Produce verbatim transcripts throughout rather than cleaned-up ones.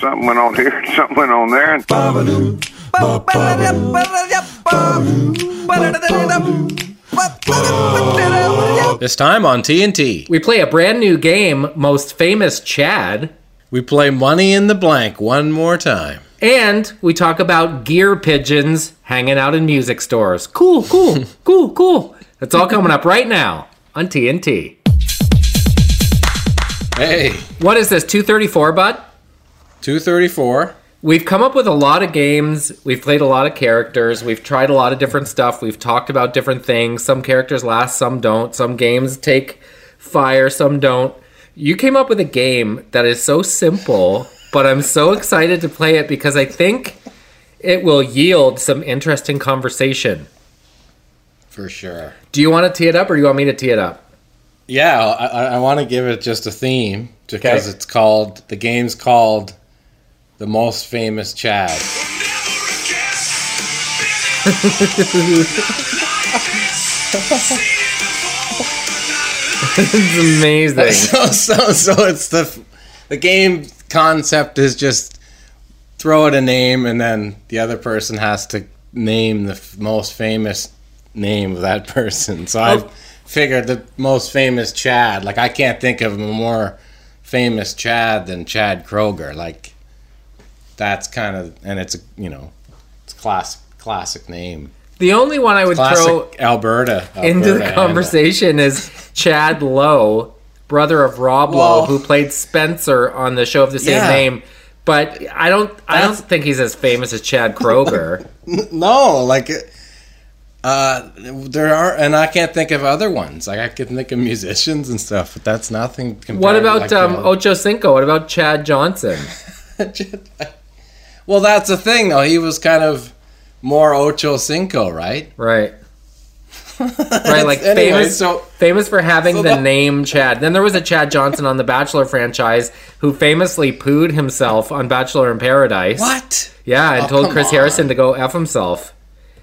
Something went on here, something went on there. This time on T N T. We play a brand new game, Most Famous Chad. We play Money in the Blank one more time. And we talk about gear pigeons hanging out in music stores. Cool, cool, cool, cool. That's all coming up right now on T N T. Hey. What is this, two thirty-four, bud? two thirty-four. We've come up with a lot of games. We've played a lot of characters. We've tried a lot of different stuff. We've talked about different things. Some characters last, some don't. Some games take fire, some don't. You came up with a game that is so simple, but I'm so excited to play it because I think it will yield some interesting conversation. For sure. Do you want to tee it up or do you want me to tee it up? Yeah, I, I want to give it just a theme because okay. It's called, the game's called The Most Famous Chad. It's amazing. So, so, so it's the, the game concept is just throw out a name and then the other person has to name the f- most famous name of that person. So oh. I figured the most famous Chad. Like I can't think of a more famous Chad than Chad Kroeger. Like that's kind of, and it's a, you know, it's classic classic name. The only one I would classic throw Alberta, Alberta into the conversation Anna. Is Chad Lowe. Brother of Rob Lowe, well, who played Spencer on the show of the same yeah. name, but I don't, I don't think he's as famous as Chad Kroeger. No, like uh, there are, and I can't think of other ones. Like I can think of musicians and stuff, but that's nothing compared. What about to, like, um, Ochocinco? What about Chad Johnson? Well, that's the thing, though. He was kind of more Ochocinco, right? Right. Right, like anyway, famous, so, famous for having so the that, name Chad. Then there was a Chad Johnson on the Bachelor franchise who famously pooed himself on Bachelor in Paradise. What? Yeah, and oh, told Chris on. Harrison to go F himself.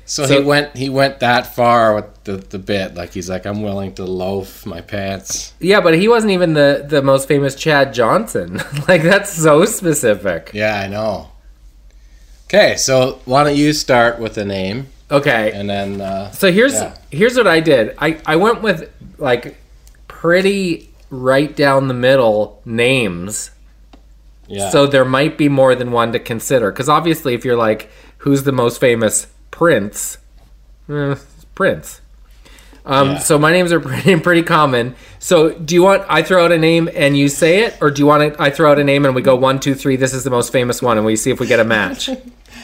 So, so he went he went that far with the, the bit. Like he's like, I'm willing to loaf my pants. Yeah, but he wasn't even the, the most famous Chad Johnson. Like that's so specific. Yeah, I know. Okay, so why don't you start with a name? Okay. And then uh, so here's yeah. here's what I did. I, I went with like pretty right down the middle names. Yeah. So there might be more than one to consider because obviously if you're like who's the most famous Prince? Eh, Prince. Um yeah. so my names are pretty pretty common. So do you want I throw out a name and you say it or do you want to, I throw out a name and we go one, two, three, this is the most famous one and we see if we get a match?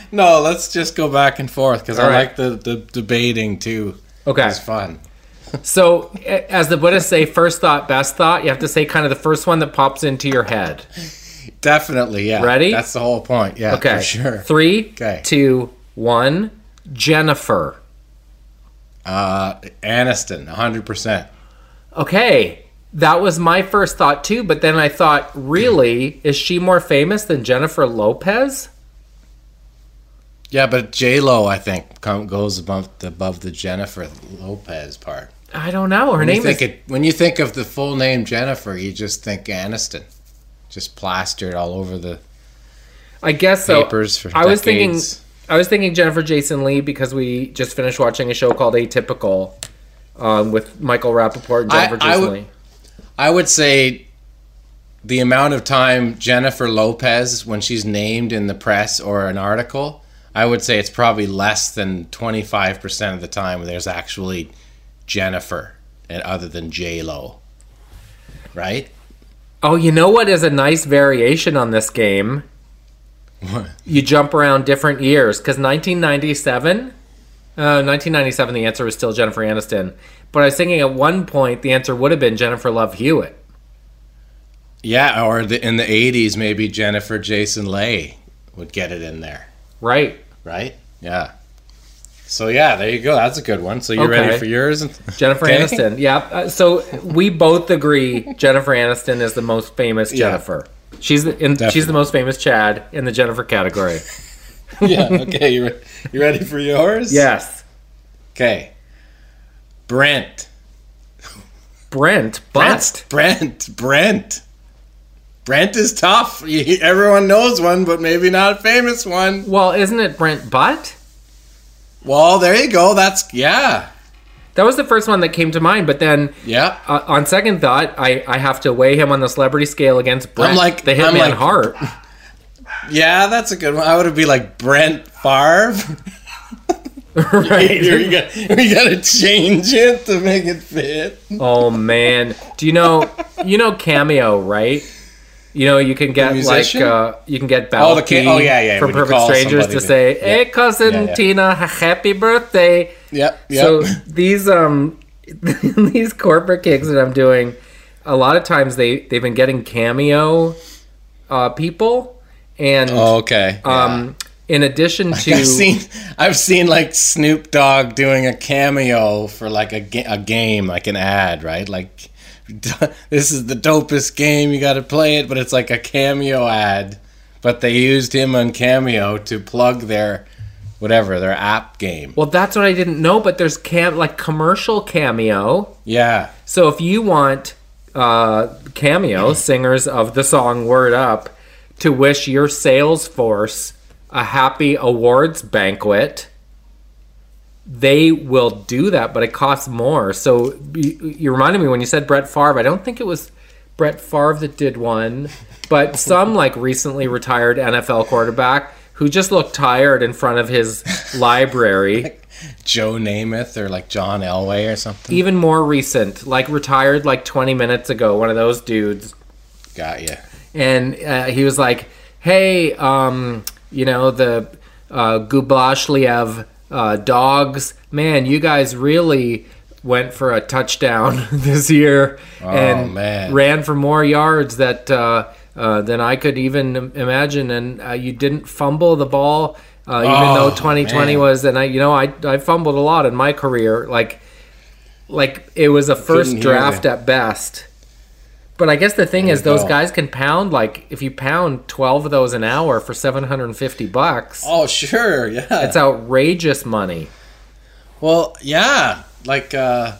No, let's just go back and forth because I right. like the, the debating too. Okay. It's fun. So, as the Buddhists say, first thought, best thought, you have to say kind of the first one that pops into your head. Definitely, yeah. Ready? That's the whole point, yeah, okay. for sure. Three, okay. two, one. Jennifer. Uh, Aniston, one hundred percent. Okay. That was my first thought too, but then I thought, really? Is she more famous than Jennifer Lopez? Yeah, but J-Lo, I think, goes above the, above the Jennifer Lopez part. I don't know. Her when name is... It, when you think of the full name Jennifer, you just think Aniston. Just plastered all over the I guess papers so. For I was thinking, I was thinking Jennifer Jason Leigh because we just finished watching a show called Atypical um, with Michael Rappaport and Jennifer I, Jason I w- Leigh. I would say... The amount of time Jennifer Lopez, when she's named in the press or an article... I would say it's probably less than twenty-five percent of the time there's actually Jennifer and other than J-Lo, right? Oh, you know what is a nice variation on this game? What? You jump around different years because nineteen ninety-seven, uh, nineteen ninety-seven, the answer was still Jennifer Aniston. But I was thinking at one point the answer would have been Jennifer Love Hewitt. Yeah, or the, in the eighties, maybe Jennifer Jason Leigh would get it in there. Right. Right? Yeah. So, yeah, there you go. That's a good one. So, you okay. ready for yours? Jennifer okay. Aniston. Yeah. Uh, so, we both agree Jennifer Aniston is the most famous Jennifer. Yeah. She's the in, she's the most famous Chad in the Jennifer category. Yeah. Okay. You, re- you ready for yours? Yes. Okay. Brent. Brent Butt. Brent. Brent. Brent. Brent is tough. He, everyone knows one, but maybe not a famous one. Well, isn't it Brent Butt? Well, there you go. That's, yeah. That was the first one that came to mind, but then yeah. uh, on second thought, I, I have to weigh him on the celebrity scale against Brent, I'm like, the Hitman like, Hart. Yeah, that's a good one. I would be like Brent Favre. Right. You, you, got, you got to change it to make it fit. Oh, man. Do you know, you know Cameo, right? You know, you can get like, uh, you can get Balki oh, ca- oh, yeah, yeah. from Perfect Strangers to say, yeah. hey, cousin yeah, yeah. Tina, happy birthday. Yep, yep. So these um these corporate gigs that I'm doing, a lot of times they, they've been getting cameo uh, people. And oh, okay. Yeah. Um, in addition to... Like I've seen, I've seen like Snoop Dogg doing a cameo for like a, ga- a game, like an ad, right? Like... This is the dopest game, you got to play it, but it's like a Cameo ad, but they used him on Cameo to plug their whatever, their app game. Well, that's what I didn't know, but there's cam like commercial Cameo. Yeah. So if you want uh Cameo, singers of the song Word Up, to wish your sales force a happy awards banquet, they will do that, but it costs more. So you, you reminded me when you said Brett Favre. I don't think it was Brett Favre that did one, but some like recently retired N F L quarterback who just looked tired in front of his library. Like Joe Namath or like John Elway or something. Even more recent, like retired like twenty minutes ago, one of those dudes. Got ya. And uh, he was like, hey, um, you know, the uh, Gublashlev Uh, dogs, man, you guys really went for a touchdown this year oh, and man. ran for more yards that uh, uh, than I could even imagine, and uh, you didn't fumble the ball, uh, even oh, though twenty twenty man. was, and I, you know, I I fumbled a lot in my career, like like it was a first draft at best. But I guess the thing there is, those go. guys can pound, like, if you pound twelve of those an hour for seven hundred fifty bucks. Oh, sure, yeah. It's outrageous money. Well, yeah. Like, uh,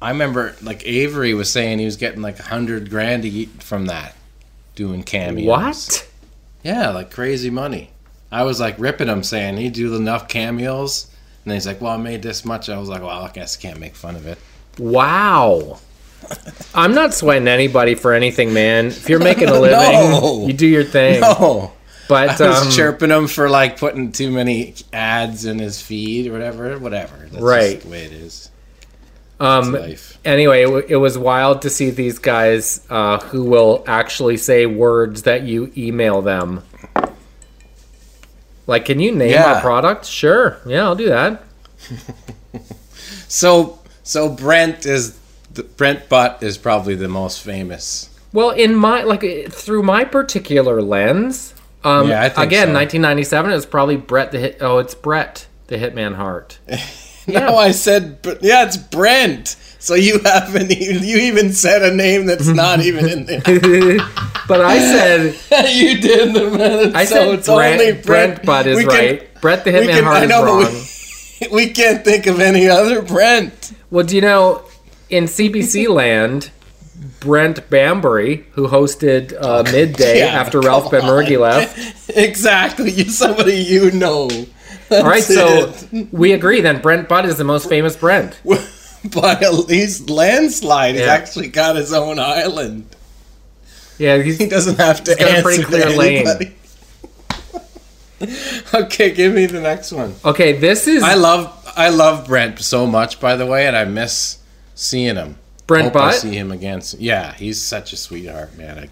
I remember, like, Avery was saying he was getting, like, one hundred grand a year from that, doing cameos. What? Yeah, like, crazy money. I was, like, ripping him, saying he'd do enough cameos. And he's like, well, I made this much. I was like, well, I guess I can't make fun of it. Wow. I'm not sweating anybody for anything, man. If you're making a living, no. you do your thing. No. But I was um, chirping him for like putting too many ads in his feed or whatever. Whatever. That's right. Just the way it is. Um, life. Anyway, it, it was wild to see these guys uh, who will actually say words that you email them. Like, can you name yeah. our product? Sure. Yeah, I'll do that. so, so Brent is... The Brent Butt is probably the most famous. Well, in my like through my particular lens, um, yeah, I think again, so. nineteen ninety-seven is probably Brett the hit. Oh, it's Brett the Hitman Hart. no, yeah. I said yeah, it's Brent. So you haven't even you even said a name that's not even in there. But I said you did the minute. I so said Brent, only Brent. Brent Butt is we right. Can, Brett the Hitman can, Hart I know, is wrong. We, we can't think of any other Brent. Well, do you know? In C B C land, Brent Bambury, who hosted uh, Midday yeah, after Ralph Ben Murgi left. Exactly. You're somebody you know. That's all right, so it. we agree then. Brent Butt is the most famous Brent. By at least landslide. Yeah. He's actually got his own island. Yeah, he's, he doesn't have to he's got answer a pretty clear to anybody. Lane. Okay, give me the next one. Okay, this is... I love, I love Brent so much, by the way, and I miss... Seeing him. Brent Hope Butt? I see him again. Yeah, he's such a sweetheart, man. I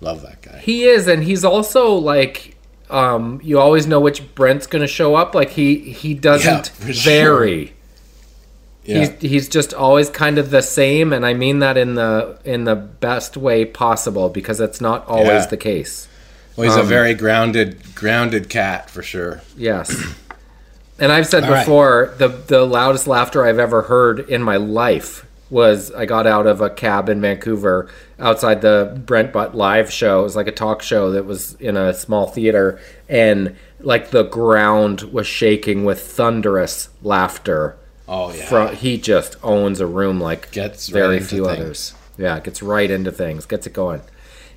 love that guy. He is, and he's also like, um, you always know which Brent's going to show up. Like, he, he doesn't yeah, vary. Sure. Yeah. He's, he's just always kind of the same, and I mean that in the in the best way possible, because that's not always yeah. the case. Well, he's um, a very grounded grounded cat, for sure. Yes. And I've said All before, right. the, the loudest laughter I've ever heard in my life was I got out of a cab in Vancouver outside the Brent Butt live show. It was like a talk show that was in a small theater, and like the ground was shaking with thunderous laughter. Oh, yeah. From, he just owns a room like gets very right few things. others. Yeah, gets right into things, gets it going.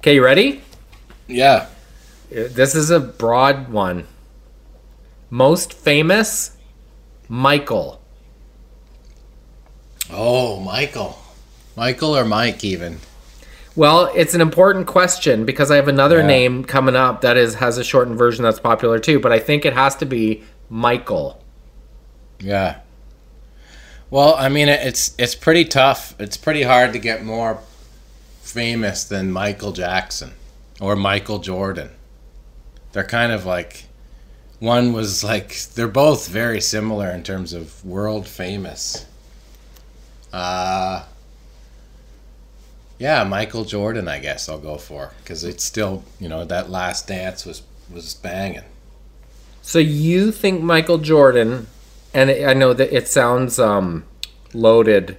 Okay, you ready? Yeah. This is a broad one. Most famous, Michael. Oh, Michael. Michael or Mike even? Well, it's an important question because I have another yeah. name coming up that is has a shortened version that's popular too, but I think it has to be Michael. Yeah. Well, I mean, it's it's pretty tough. It's pretty hard to get more famous than Michael Jackson or Michael Jordan. They're kind of like, one was like, they're both very similar in terms of world famous. Uh, yeah, Michael Jordan, I guess I'll go for, because it's still, you know, that Last Dance was, was banging. So you think Michael Jordan, and I know that it sounds um, loaded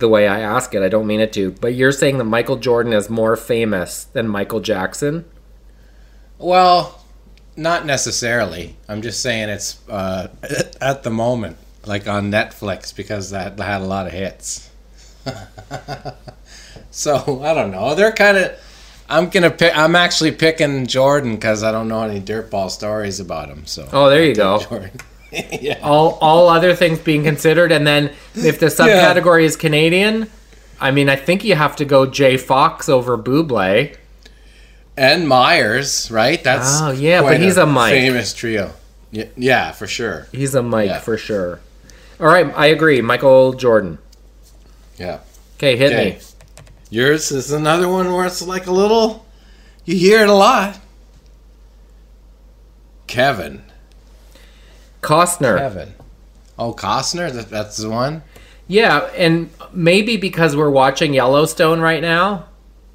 the way I ask it, I don't mean it to, but you're saying that Michael Jordan is more famous than Michael Jackson? Well, not necessarily. I'm just saying it's uh, at the moment, like on Netflix, because that had a lot of hits. So I don't know. They're kind of. I'm gonna pick. I'm actually picking Jordan because I don't know any dirtball stories about him. So. Oh, there you go. yeah. All all other things being considered, and then if the subcategory yeah. is Canadian, I mean, I think you have to go Jay Fox over Bublé. And Myers, right? That's oh yeah, but he's a, a Mike. Famous trio. Yeah, yeah, for sure. He's a Mike yeah. for sure. All right, I agree. Michael Jordan. Yeah. Okay, hit okay. me. Yours is another one where it's like a little, you hear it a lot. Kevin. Costner. Kevin. Oh, Costner? That, that's the one? Yeah, and maybe because we're watching Yellowstone right now,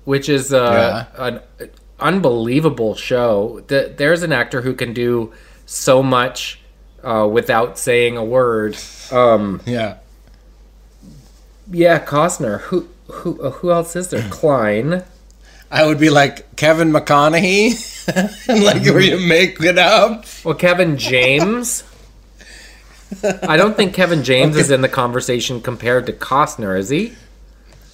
which is uh, yeah. an unbelievable show. The, there's an actor who can do so much uh, without saying a word. Um, yeah. Yeah, Costner. Who... Who who else is there? Klein. I would be like Kevin McConaughey, and like where you make it up. Well, Kevin James. I don't think Kevin James okay. is in the conversation compared to Costner, is he?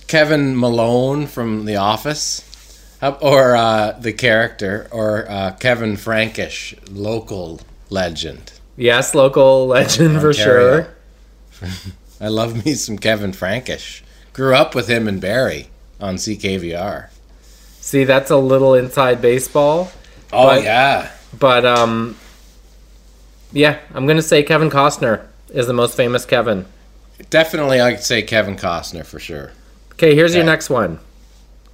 Kevin Malone from The Office, or uh, the character, or uh, Kevin Frankish, local legend. Yes, local legend for sure. I love me some Kevin Frankish. Grew up with him and Barry on C K V R. See, that's a little inside baseball. Oh, but, yeah. But, um, yeah, I'm going to say Kevin Costner is the most famous Kevin. Definitely, I'd say Kevin Costner for sure. Okay, here's yeah. your next one.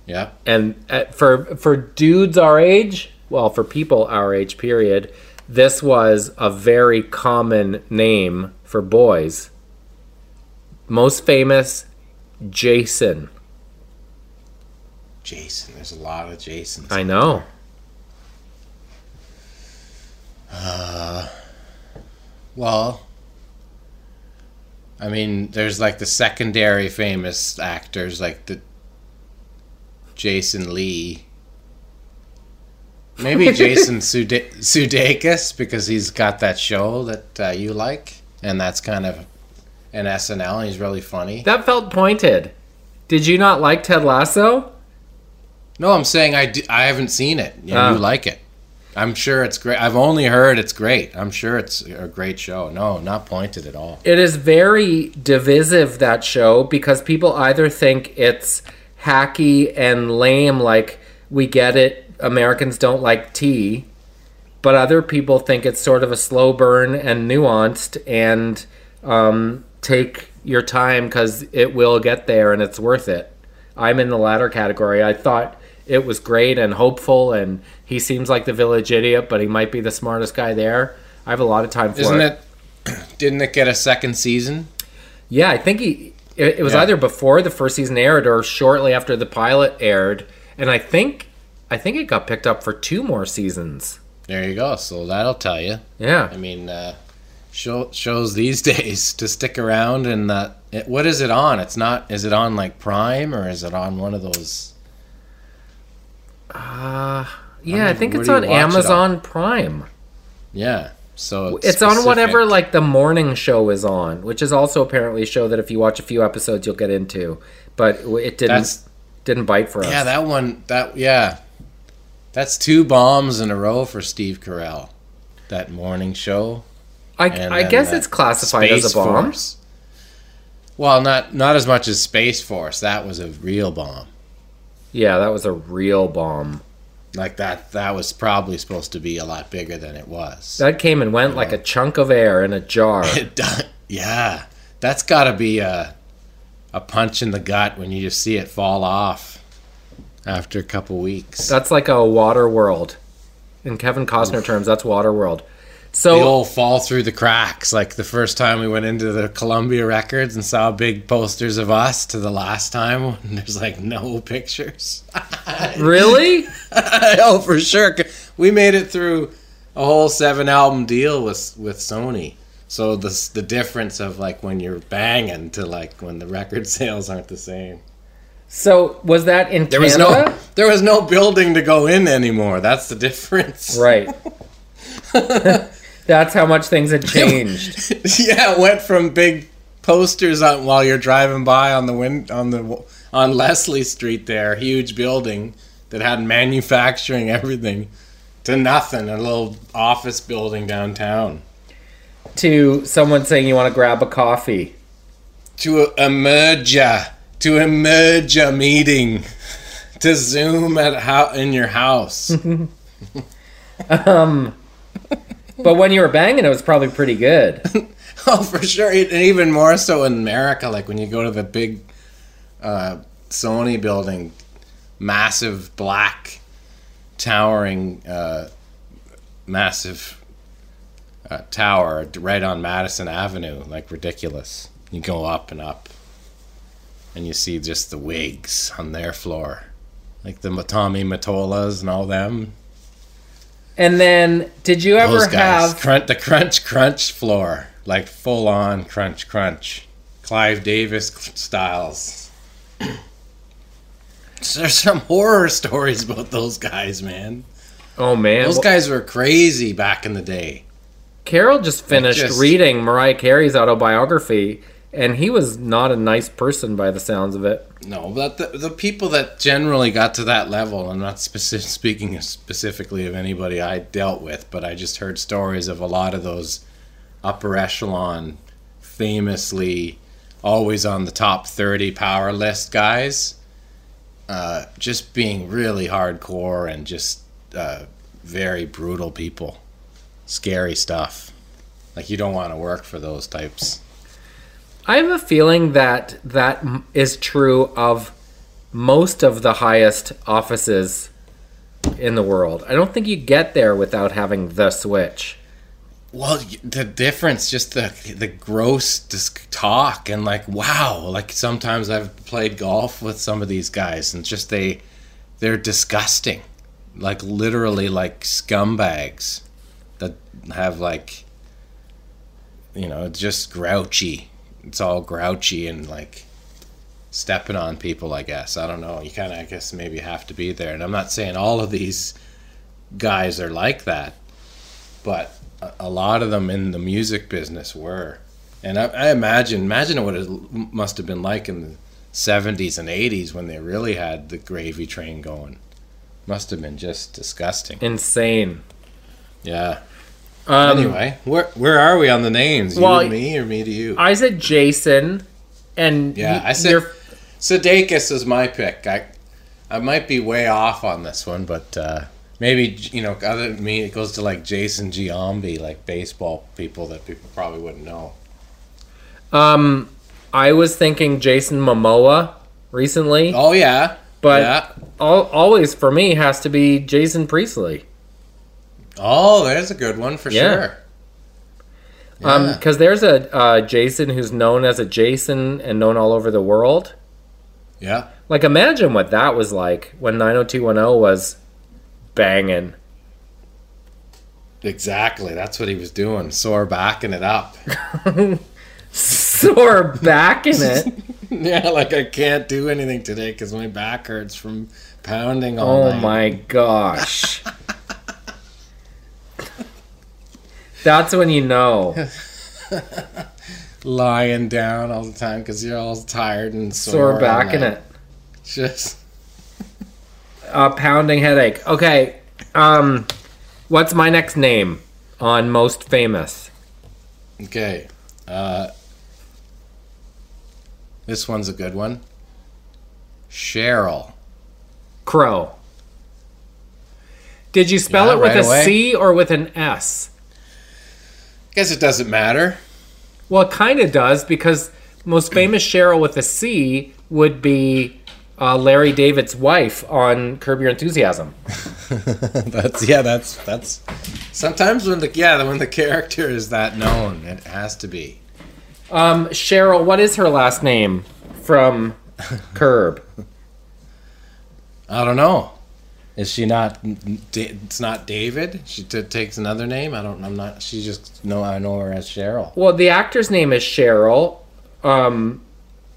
Yeah. And uh, for for dudes our age, well, for people our age, period, this was a very common name for boys. Most famous Jason. Jason. There's a lot of Jasons. I know. Uh, well, I mean, there's like the secondary famous actors, like the Jason Leigh. Maybe Jason Sude- Sudeikis, because he's got that show that uh, you like, and that's kind of and S N L, and he's really funny. That felt pointed. Did you not like Ted Lasso? No, I'm saying I, do, I haven't seen it. You, know, um, you like it. I'm sure it's great. I've only heard it's great. I'm sure it's a great show. No, not pointed at all. It is very divisive, that show, because people either think it's hacky and lame, like, we get it, Americans don't like tea, but other people think it's sort of a slow burn and nuanced and... Um, take your time because it will get there and it's worth it. I'm in the latter category. I thought it was great and hopeful, and he seems like the village idiot, but he might be the smartest guy there. I have a lot of time for Isn't it. it. Didn't it get a second season? Yeah, I think he. It, it was yeah. either before the first season aired or shortly after the pilot aired, and I think I think it got picked up for two more seasons. There you go. So that'll tell you. Yeah. I mean. Uh... Shows these days to stick around and uh, it, what is it on? It's not. Is it on like Prime or is it on one of those? Uh, yeah, I, I think it's on Amazon it on? Prime. Yeah, so it's, it's on whatever like the morning show is on, which is also apparently a show that if you watch a few episodes you'll get into. But it didn't. That's, Didn't bite for us. Yeah, that one. That yeah, that's two bombs in a row for Steve Carell. That morning show. I, I guess it's classified Space as a bomb. Force. Well, not not as much as Space Force. That was a real bomb. Yeah, that was a real bomb. Like that. That was probably supposed to be a lot bigger than it was. That came and went you like know? a chunk of air in a jar. It done, yeah, that's got to be a. A punch in the gut when you just see it fall off after a couple weeks. That's like a Water World. In Kevin Costner Oof. terms, that's Water World. So the old fall through the cracks. Like the first time we went into the Columbia Records and saw big posters of us to the last time when there's like no pictures. Really? Oh, for sure. We made it through a whole seven album deal with with Sony. So the the difference of like when you're banging to like when the record sales aren't the same. So was that in there Canada? Was no, there was no building to go in anymore. That's the difference. Right. That's how much things had changed. Yeah, it went from big posters on while you're driving by on the wind on the on Leslie Street there, huge building that had manufacturing everything, to nothing, a little office building downtown. To someone saying you want to grab a coffee. To a merger. To a merger meeting. To Zoom at ho- in your house. um, But when you were banging, it was probably pretty good. Oh, for sure. And even more so in America. Like when you go to the big uh, Sony building. Massive black towering uh, massive... Uh, tower right on Madison Avenue, like ridiculous. You go up and up, and you see just the wigs on their floor, like the Tommy Mottolas and all them. And then, did you ever Those guys, have crunch, the crunch crunch floor, like full on crunch crunch, Clive Davis styles? There's some horror stories about those guys, man. Oh man, those well... guys were crazy back in the day. Carol just finished just, reading Mariah Carey's autobiography, and he was not a nice person by the sounds of it. No, but the, the people that generally got to that level, I'm not specific, speaking specifically of anybody I dealt with, but I just heard stories of a lot of those upper echelon, famously always on the top thirty power list guys, uh, just being really hardcore and just uh, very brutal people. Scary stuff. Like, you don't want to work for those types. I have a feeling that that is true of most of the highest offices in the world. I don't think you get there without having the switch. Well, the difference, just the the gross talk and like, wow. Like, sometimes I've played golf with some of these guys and just they, they're disgusting. Like, literally like scumbags. That have like, you know, it's just grouchy. It's all grouchy and like stepping on people, I guess. I don't know. You kind of, I guess, maybe have to be there. And I'm not saying all of these guys are like that, but a lot of them in the music business were. And I, I imagine, imagine what it must have been like in the seventies and eighties when they really had the gravy train going. Must have been just disgusting. Insane. Yeah. Um, anyway, where where are we on the names? You well, and me, or me to you? I said Jason, and yeah, y- I said you're... Sudeikis is my pick. I I might be way off on this one, but uh, maybe you know, other than me, it goes to like Jason Giambi, like baseball people that people probably wouldn't know. Um, I was thinking Jason Momoa recently. Oh yeah, but yeah. All, always for me has to be Jason Priestley. Oh, there's a good one for yeah. sure. Yeah. Um, because there's a uh, Jason who's known as a Jason and known all over the world. Yeah. Like, imagine what that was like when nine oh two one oh was banging. Exactly. That's what he was doing. Sore backing it up. Sore backing it? Yeah, like I can't do anything today because my back hurts from pounding all night. Oh my gosh. That's when you know. Lying down all the time because you're all tired and sore. Sore back in it. Just a pounding headache. Okay, um, what's my next name on Most Famous? Okay, uh, this one's a good one. Cheryl Crow. Did you spell yeah, it with right a away. C or with an S? Guess it doesn't matter. Well, it kind of does, because Most Famous Cheryl with a C would be uh, Larry David's wife on Curb Your Enthusiasm. that's yeah, that's that's. Sometimes when the yeah when the character is that known, it has to be. Um, Cheryl, what is her last name from Curb? I don't know. Is she not? It's not David. She t- takes another name. I don't. I'm not. She just no. I know her as Cheryl. Well, the actor's name is Cheryl. Um,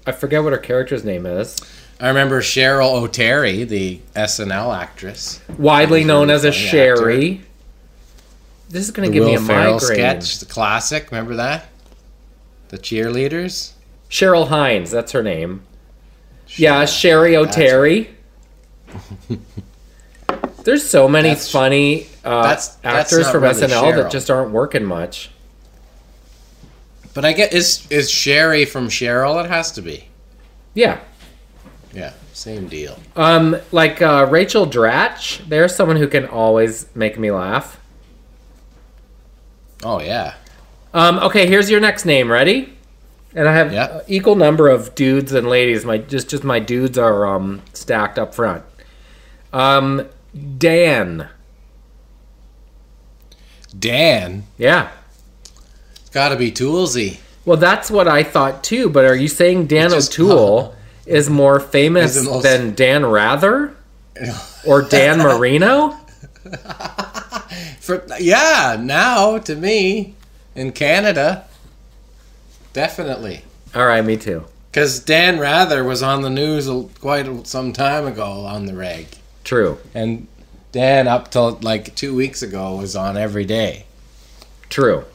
I forget what her character's name is. I remember Cheryl O'Terry, the S N L actress, widely known as a Sherry. Actor. This is going to give Will me a Ferrell migraine. Sketch, the classic. Remember that? The cheerleaders. Cheryl Hines. That's her name. Cheryl, yeah, Sherry O'Terry. There's so many that's, funny uh, that's, that's actors from really S N L Cheryl. That just aren't working much. But I get is is Sherry from Cheryl? It has to be. Yeah. Yeah, same deal. Um, like uh, Rachel Dratch, there's someone who can always make me laugh. Oh yeah. Um, okay, here's your next name. Ready? And I have yep. uh, equal number of dudes and ladies. My just just my dudes are um, stacked up front. Um. Dan. Dan? Yeah. It's got to be Toolsy. Well, that's what I thought too, but are you saying Dan O'Toole uh, is more famous is most... than Dan Rather? Or Dan Marino? For, yeah, now to me, in Canada, definitely. All right, me too. Because Dan Rather was on the news quite some time ago on the reg. True. And Dan, up till like two weeks ago, was on every day. True.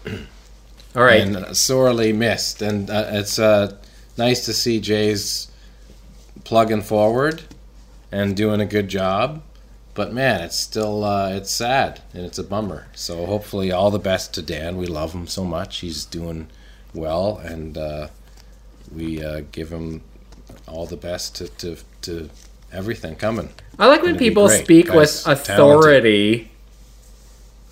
All right. And uh, sorely missed. And uh, it's uh, nice to see Jay's plugging forward and doing a good job. But, man, it's still uh, it's sad, and it's a bummer. So hopefully all the best to Dan. We love him so much. He's doing well, and uh, we uh, give him all the best to to, to everything coming. I like when people speak That's with authority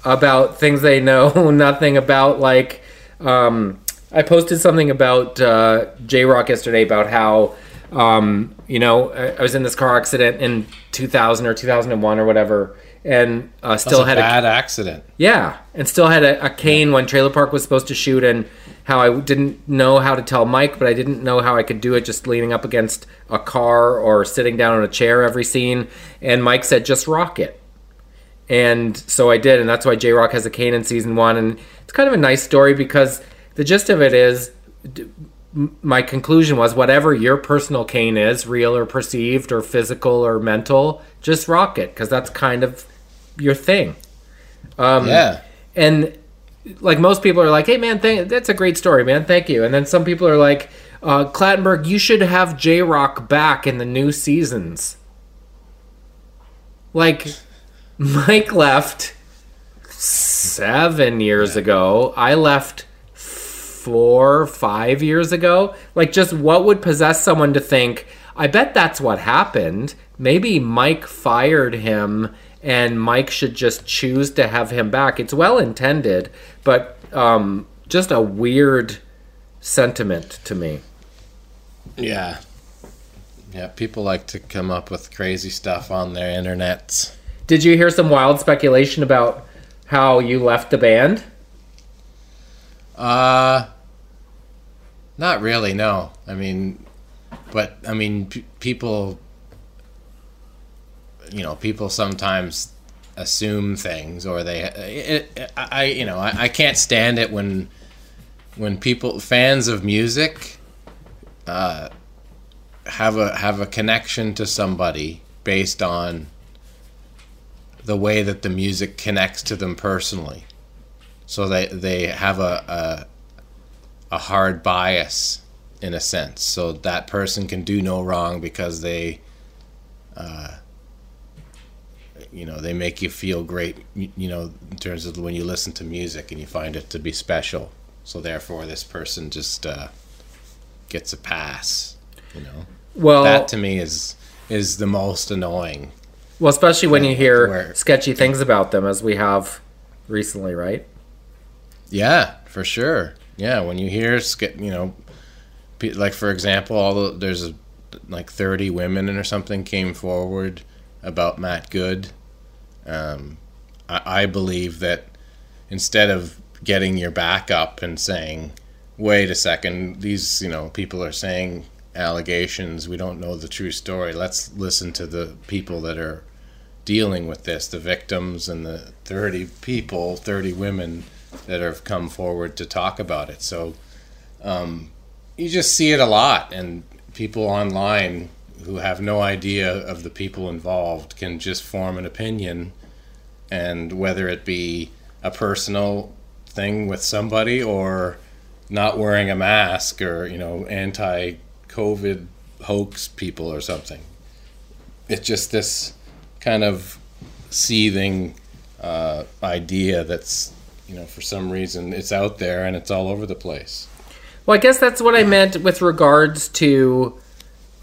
talented. About things they know nothing about. Like, um, I posted something about uh, J-Rock yesterday about how, um, you know, I, I was in this car accident in two thousand or two thousand one or whatever, and uh, still That's had a bad a, accident. Yeah, and still had a, a cane when Trailer Park was supposed to shoot, and how I didn't know how to tell Mike, but I didn't know how I could do it just leaning up against a car or sitting down in a chair every scene. And Mike said, just rock it. And so I did, and that's why J-Rock has a cane in season one. And it's kind of a nice story, because the gist of it is, my conclusion was, whatever your personal cane is, real or perceived or physical or mental, just rock it, because that's kind of your thing. Um, yeah. And... like most people are like, hey man, thank- that's a great story, man, thank you. And then some people are like, uh, Clattenburg, you should have J-Rock back in the new seasons. Like, Mike left seven years ago. I left four, five years ago. Like, just what would possess someone to think, I bet that's what happened. Maybe Mike fired him, and Mike should just choose to have him back. It's well-intended, but um, just a weird sentiment to me. Yeah. Yeah, people like to come up with crazy stuff on their internets. Did you hear some wild speculation about how you left the band? Uh, not really, no. I mean, but, I mean, p- people... you know, people sometimes assume things, or they, it, it, I, you know, I, I can't stand it when, when people, fans of music, uh, have a, have a connection to somebody based on the way that the music connects to them personally. So they, they have a, a, a hard bias in a sense. So that person can do no wrong because they, uh, you know, they make you feel great, you know, in terms of when you listen to music and you find it to be special. So therefore, this person just uh, gets a pass, you know. Well, that to me is is the most annoying. Well, especially when you hear where, sketchy things about them, as we have recently, right? Yeah, for sure. Yeah, when you hear, you know, like, for example, all the, there's a, like thirty women or something came forward about Matt Good. Um, I, I believe that instead of getting your back up and saying, wait a second, these, you know, people are saying allegations, we don't know the true story, let's listen to the people that are dealing with this, the victims and the thirty people, thirty women that have come forward to talk about it. So um, you just see it a lot, and people online who have no idea of the people involved can just form an opinion, and whether it be a personal thing with somebody or not wearing a mask or, you know, anti-COVID hoax people or something. It's just this kind of seething uh, idea that's, you know, for some reason it's out there and it's all over the place. Well, I guess that's what I meant with regards to,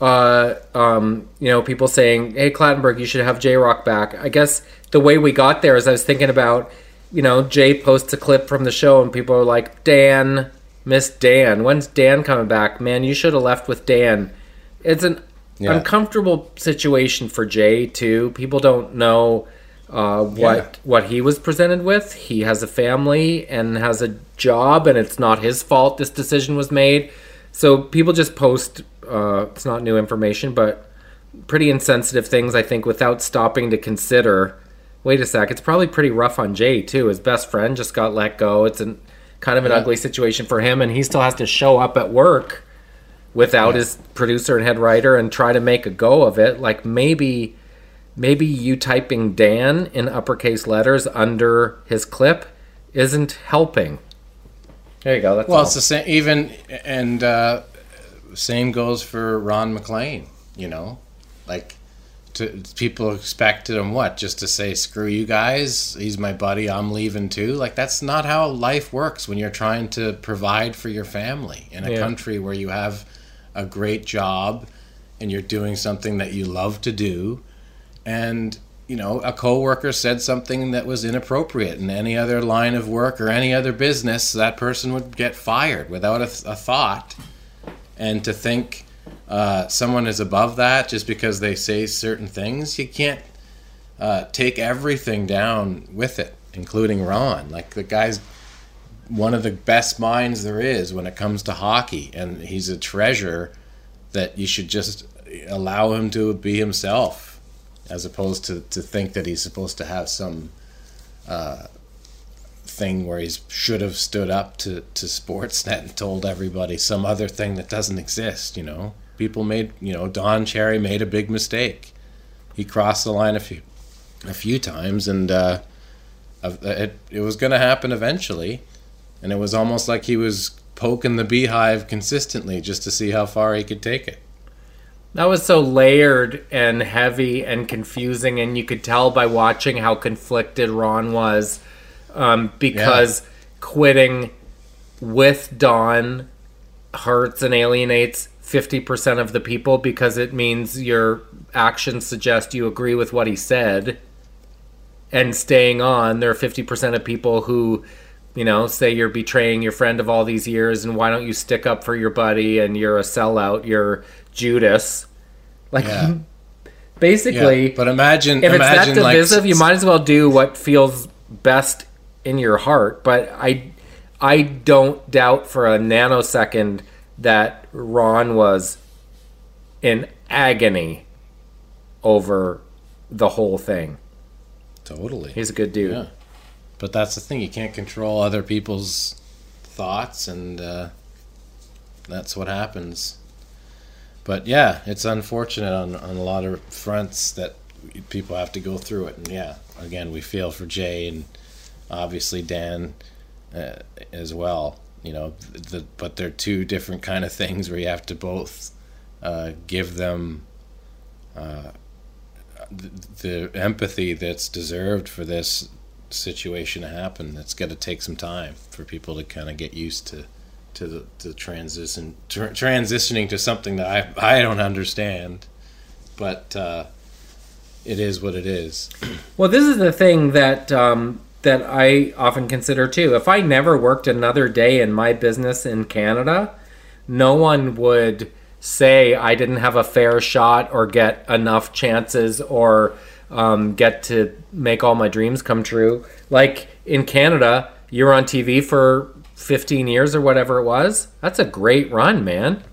uh, um, you know, people saying, hey, Clattenburg, you should have J-Rock back. I guess the way we got there is I was thinking about, you know, Jay posts a clip from the show and people are like, Dan, miss Dan. When's Dan coming back? Man, you should have left with Dan. It's an yeah. uncomfortable situation for Jay, too. People don't know uh, what yeah. what he was presented with. He has a family and has a job, and it's not his fault this decision was made. So people just post, uh, it's not new information, but pretty insensitive things, I think, without stopping to consider, wait a sec, it's probably pretty rough on Jay, too. His best friend just got let go. It's an, kind of an yeah. ugly situation for him, and he still has to show up at work without yeah. his producer and head writer and try to make a go of it. Like, maybe maybe you typing Dan in uppercase letters under his clip isn't helping. There you go. That's well, all. It's the same. Even, and uh, same goes for Ron McLean, you know? Like, to, people expected him, what, just to say, screw you guys, he's my buddy, I'm leaving too? Like, that's not how life works when you're trying to provide for your family in a yeah. country where you have a great job and you're doing something that you love to do. And, you know, a coworker said something that was inappropriate in any other line of work or any other business, that person would get fired without a, a thought. And to think Uh, someone is above that just because they say certain things, you can't uh, take everything down with it, including Ron. Like, the guy's one of the best minds there is when it comes to hockey, and he's a treasure that you should just allow him to be himself, as opposed to, to think that he's supposed to have some uh, thing where he should have stood up to, to Sportsnet and told everybody some other thing that doesn't exist, you know? People made, you know, Don Cherry made a big mistake. He crossed the line a few, a few times, and uh, it it was going to happen eventually. And it was almost like he was poking the beehive consistently just to see how far he could take it. That was so layered and heavy and confusing, and you could tell by watching how conflicted Ron was, um, because yeah. quitting with Don hurts and alienates fifty percent of the people, because it means your actions suggest you agree with what he said. And staying on, there are fifty percent of people who, you know, say you're betraying your friend of all these years, and why don't you stick up for your buddy, and you're a sellout, you're Judas. Like, yeah. basically, yeah. but imagine if imagine it's that divisive, like, you might as well do what feels best in your heart. But I, I don't doubt for a nanosecond that Ron was in agony over the whole thing. Totally. He's a good dude. Yeah. But that's the thing. You can't control other people's thoughts, and uh, that's what happens. But, yeah, it's unfortunate on, on a lot of fronts that people have to go through it. And, yeah, again, we feel for Jay and obviously Dan uh, as well. You know, the, but they're two different kind of things where you have to both uh, give them uh, the empathy that's deserved for this situation to happen. It's got to take some time for people to kind of get used to to the to transition tra- transitioning to something that I I don't understand, but uh, it is what it is. Well, this is the thing that um, that I often consider too. If I never worked another day in my business in Canada, no one would say I didn't have a fair shot or get enough chances or um, get to make all my dreams come true. Like in Canada, you're on T V for fifteen years or whatever it was. That's a great run, man.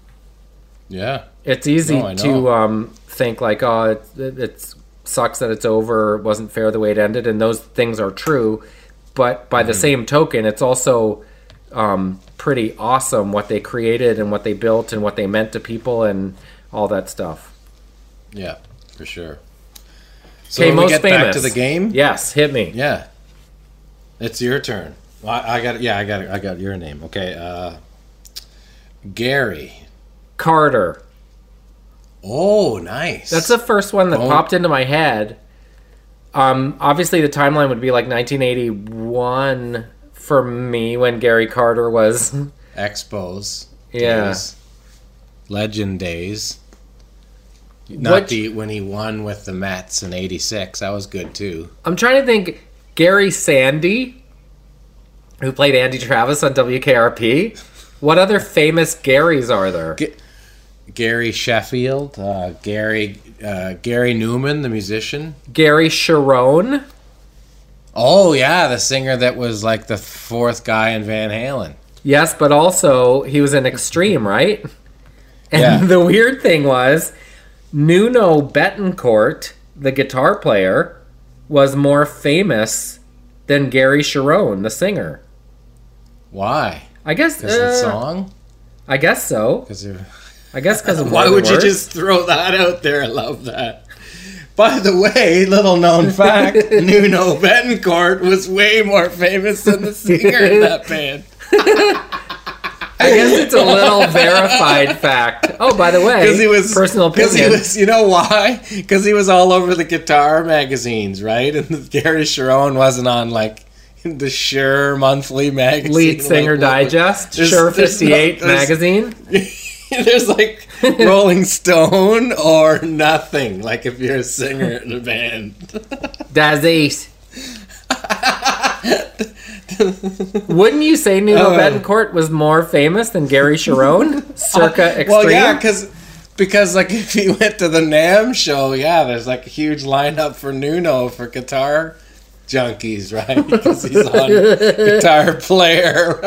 Yeah. It's easy no, to um, think like, oh, it, it sucks that it's over. It wasn't fair the way it ended. And those things are true. But by mm-hmm. the same token, it's also um, pretty awesome what they created and what they built and what they meant to people and all that stuff. Yeah, for sure. So okay, most we get famous. Back to the game? Yes, hit me. Yeah. It's your turn. I, I got yeah, I got I got your name. Okay, uh, Gary Carter. Oh, nice. That's the first one that oh. popped into my head. Um, obviously, the timeline would be like nineteen eighty-one for me when Gary Carter was Expos. Yeah, days. Legend days. Not what? The when he won with the Mets in eighty-six. That was good too. I'm trying to think. Gary Sandy, who played Andy Travis on W K R P. What other famous Garys are there? G- Gary Sheffield, uh, Gary uh, Gary Newman, the musician. Gary Cherone. Oh, yeah, the singer that was like the fourth guy in Van Halen. Yes, but also he was in Extreme, right? And yeah. The weird thing was, Nuno Betancourt, the guitar player, was more famous than Gary Cherone, the singer. Why? I guess because uh, the song. I guess so. Because I guess because why would you just throw that out there? I love that. By the way, little known fact: Nuno Betancourt was way more famous than the singer in that band. I guess it's a little verified fact. Oh, by the way, because he was personal opinion. Because he was, you know why? Because he was all over the guitar magazines, right? And Gary Cherone wasn't on like the Sure Monthly magazine, Lead Singer Digest, there's, Sure fifty-eight no, there's, magazine. There's like Rolling Stone or nothing. Like if you're a singer in a band, that's it. Wouldn't you say Nuno uh, Betancourt was more famous than Gary Cherone, circa Extreme? Well, yeah, because because like if he went to the NAMM show, yeah, there's like a huge lineup for Nuno for guitar junkies, right? Because he's on guitar player.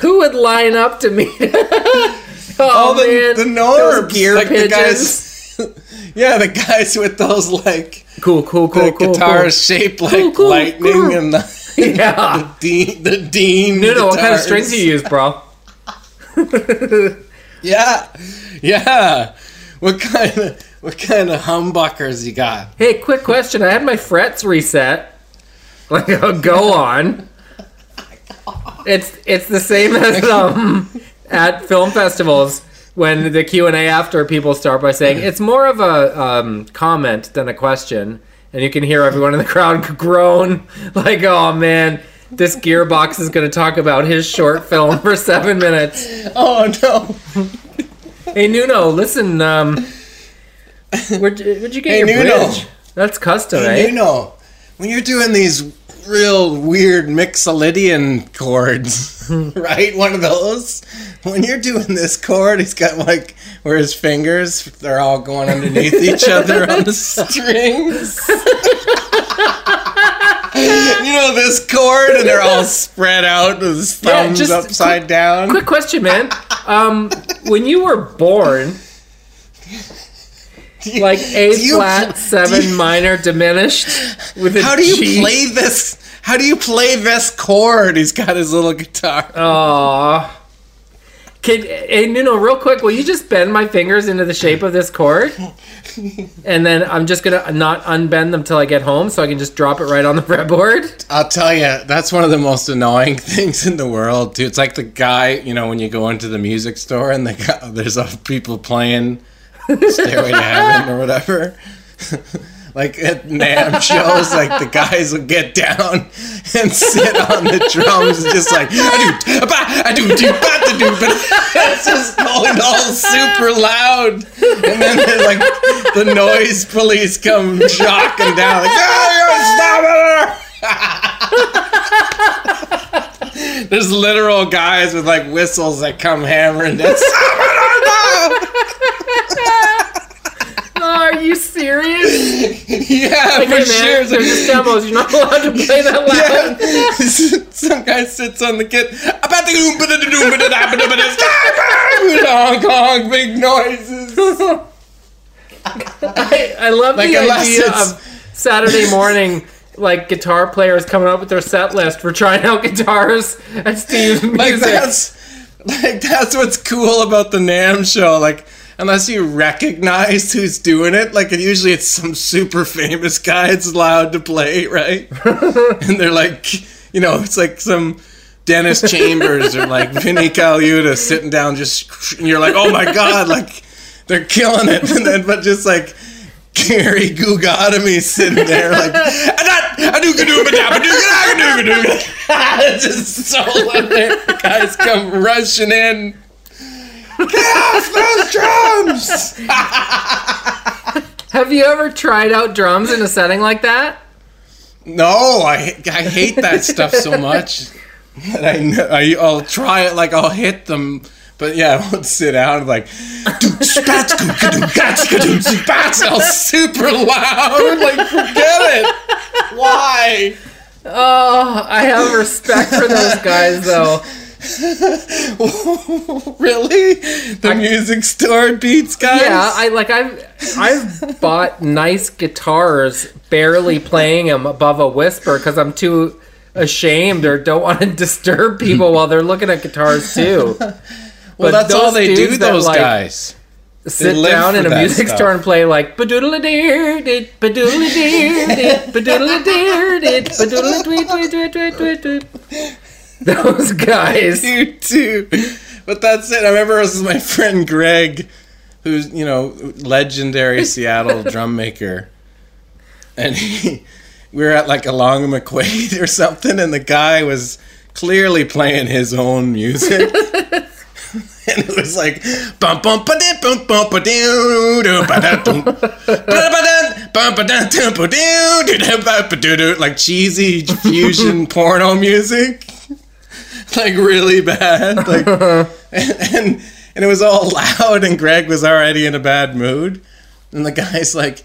Who would line up to meet? oh, oh, the, man. the Norbs, gear like pigeons. The guys. Yeah, the guys with those like cool, cool, cool, the cool guitars cool. shaped like cool, cool, lightning cool. and the. Yeah, the Dean. The Dean. No, no. What kind of strings do you use, bro? yeah, yeah. What kind of what kind of humbuckers you got? Hey, quick question. I had my frets reset. Like, oh, go on. It's it's the same as um at film festivals when the Q and A after people start by saying it's more of a um comment than a question. And you can hear everyone in the crowd groan, like, oh, man, this Gearbox is going to talk about his short film for seven minutes. Oh, no. Hey, Nuno, listen, um, where'd, where'd you get hey, your Nuno. Bridge? That's custom, hey, right? Nuno, when you're doing these real weird Mixolydian chords, right, one of those, when you're doing this chord, he's got, like, where his fingers, they're all going underneath each other on the strings. You know, this chord, and they're all spread out with his thumbs yeah, just, upside quick, down. Quick question, man. Um, when you were born, you, like A-flat, seven you, minor diminished with a how do you G. play this? How do you play this chord? He's got his little guitar. Aww. Can, hey, Nuno, real quick, will you just bend my fingers into the shape of this chord? And then I'm just going to not unbend them till I get home so I can just drop it right on the fretboard? I'll tell you, that's one of the most annoying things in the world, too. It's like the guy, you know, when you go into the music store and the guy, there's people playing Stairway to Heaven or whatever. Like at NAMM shows, like the guys would get down and sit on the drums, just like I do, I do, do, I do, but it's just going all super loud. And then like the noise police come jocking down, like, oh, you're a stopper. There's literal guys with like whistles that come hammering down. Are you serious? Yeah, like, for hey, sure. They're just demos. You're not allowed to play that loud. Yeah. Some guy sits on the kit. About the oom ba da da doom ba da da ba da ba da. Honk honk, big noises. I, I love like the idea it's... of Saturday morning. Like guitar players coming up with their set list for trying out guitars at Steve's music. Like that's, like that's what's cool about the NAMM show. Like. Unless you recognize who's doing it, like and usually it's some super famous guy that's allowed to play, right? And they're like, you know, it's like some Dennis Chambers or like Vinny Caliuta sitting down, just and you're like, oh my god, like they're killing it, and then but just like Gary Gugotomy sitting there, like I do do but I do do just so up there, the guys come rushing in. Chaos, those drums! Have you ever tried out drums in a setting like that? No, I I hate that stuff so much. That I, I, I'll try it, like I'll hit them, but yeah, I won't sit down and like, all super loud, like forget it. Why? Oh, I have respect for those guys though. Really? The I, music store beats guys? Yeah, I like I've I've bought nice guitars barely playing them above a whisper because I'm too ashamed or don't want to disturb people while they're looking at guitars too. Well, but that's all they do, those that, like, guys. Sit down in a music stuff. Store and play like badoodle deer did badoodle deer did badoodle deer did badoodle tweet tweet tweet tweet tweet tweet. Those guys. You too. But that's it. I remember it was my friend Greg, who's, you know, legendary Seattle drum maker. And he, we were at like a Long McQuaid or something, and the guy was clearly playing his own music. And it was like bum bum ba dum bum bum ba doo doo ba da dum ba da bum ba da dum ba doo doo ba doo doo, like cheesy fusion porno music. Like really bad, like, and, and and it was all loud, and Greg was already in a bad mood, and the guy's like,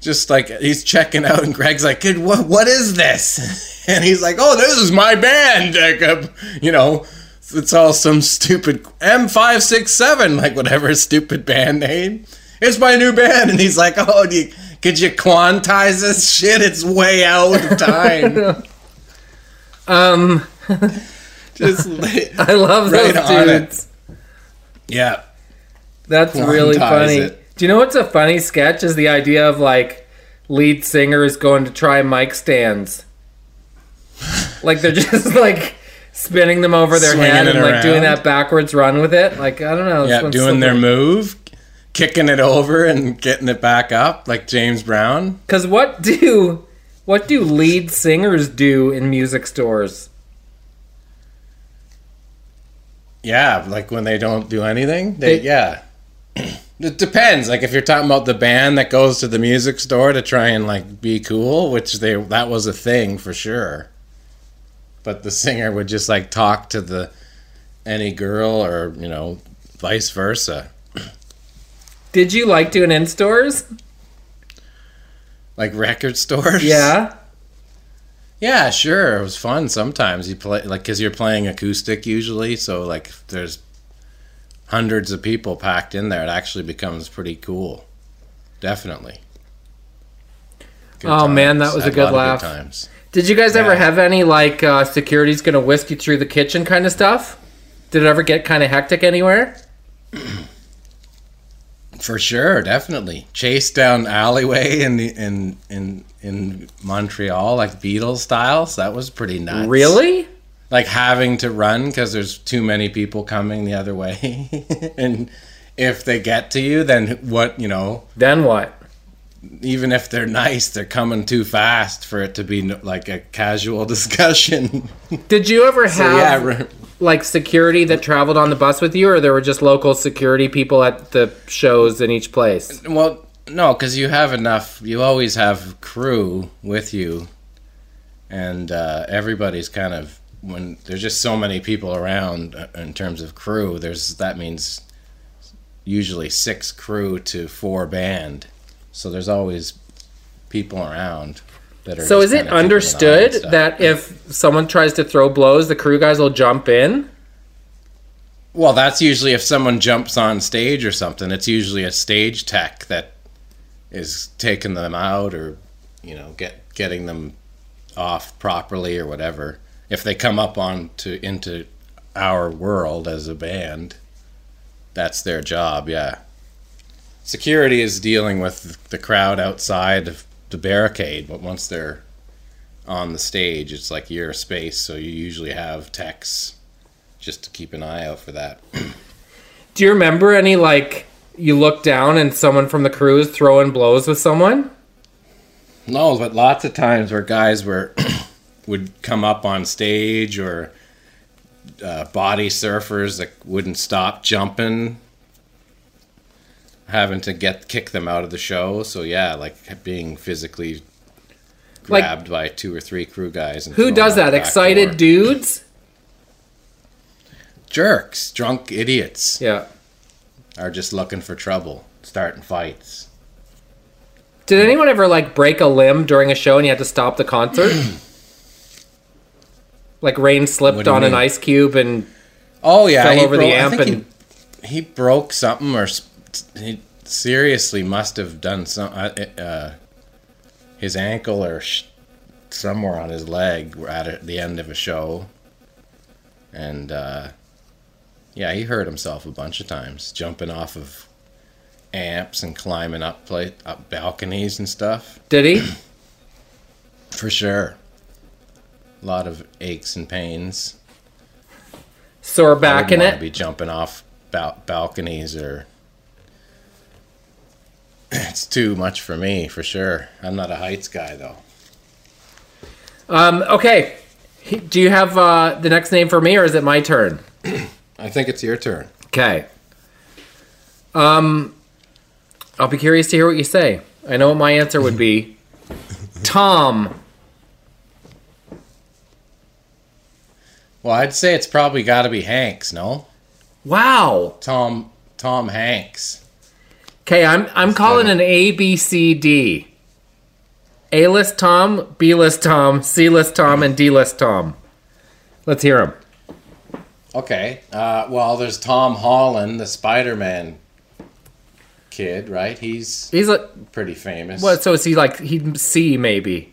just like he's checking out, and Greg's like, "Kid, what what is this?" And he's like, "Oh, this is my band, Jacob." You know, it's all some stupid M five six seven, like whatever stupid band name. It's my new band, and he's like, "Oh, do you, could you quantize this shit? It's way out of time." um. Just lay, I love those right dudes. Yeah. That's Quantize really funny. It. Do you know what's a funny sketch is the idea of like lead singers going to try mic stands. Like they're just like spinning them over their Swinging head and like around. Doing that backwards run with it. Like, I don't know. Yeah, doing so their move, kicking it over and getting it back up like James Brown. Because what do, what do lead singers do in music stores? Yeah, like when they don't do anything. They, they yeah. It depends. Like if you're talking about the band that goes to the music store to try and like be cool, which they that was a thing for sure. But the singer would just like talk to the any girl or, you know, vice versa. Did you like doing in stores? Like record stores? Yeah. Yeah, sure. It was fun. Sometimes you play like because you're playing acoustic usually, so like there's hundreds of people packed in there. It actually becomes pretty cool. Definitely. Good oh times. Man, that was Had a good a laugh. Good times. Did you guys yeah. ever have any like uh, security's gonna whisk you through the kitchen kind of stuff? Did it ever get kind of hectic anywhere? For sure, definitely. Chase down alleyway in the in in. in Montreal, like Beatles style, so that was pretty nuts. Really? Like having to run because there's too many people coming the other way. And if they get to you, then what, you know? Then what? even if they're nice, they're coming too fast for it to be like a casual discussion. Did you ever have so, yeah. like security that traveled on the bus with you, or there were just local security people at the shows in each place? Well, no, because you have enough. You always have crew with you, and uh, everybody's kind of, when there's just so many people around in terms of crew. There's that means usually six crew to four band, so there's always people around that are. So is it understood that if someone tries to throw blows, the crew guys will jump in? Well, that's usually if someone jumps on stage or something. It's usually a stage tech that is taking them out, or you know, get getting them off properly or whatever. If they come up on to into our world as a band, that's their job. Yeah, security is dealing with the crowd outside of the barricade, but once they're on the stage, it's like your space. So you usually have techs just to keep an eye out for that. Do you remember any, like, you look down and someone from the crew is throwing blows with someone? No, but lots of times where guys were would come up on stage, or uh, body surfers that wouldn't stop jumping, having to get kick them out of the show. So yeah, like being physically grabbed, like, by two or three crew guys. And who does that? Excited door. Dudes? Jerks, drunk idiots. Yeah. Are just looking for trouble, starting fights. Did anyone ever, like, break a limb during a show and you had to stop the concert? Like Rain slipped on mean? an ice cube and oh yeah, fell over bro- the amp, and he, he broke something, or he seriously must have done some. Uh, uh, his ankle or sh- somewhere on his leg right at the end of a show, and uh, yeah, he hurt himself a bunch of times jumping off of amps and climbing up plate up balconies and stuff. Did he? For sure. A lot of aches and pains. Sore back in it. I wouldn't want to be jumping off bal- balconies, or it's too much for me, for sure. I'm not a heights guy, though. Um. Okay. Do you have uh, the next name for me, or is it my turn? I think it's your turn. Okay. Um, I'll be curious to hear what you say. I know what my answer would be. Tom. Well, I'd say it's probably got to be Hanks, no? Wow. Tom Tom Hanks. Okay, I'm I'm Let's calling an A, B, C, D. A-list Tom, B-list Tom, C-list Tom, and D-list Tom. Let's hear him. Okay. Uh, well, there's Tom Holland, the Spider-Man kid, right? He's he's a, pretty famous. Well, so is he like, he'd C maybe?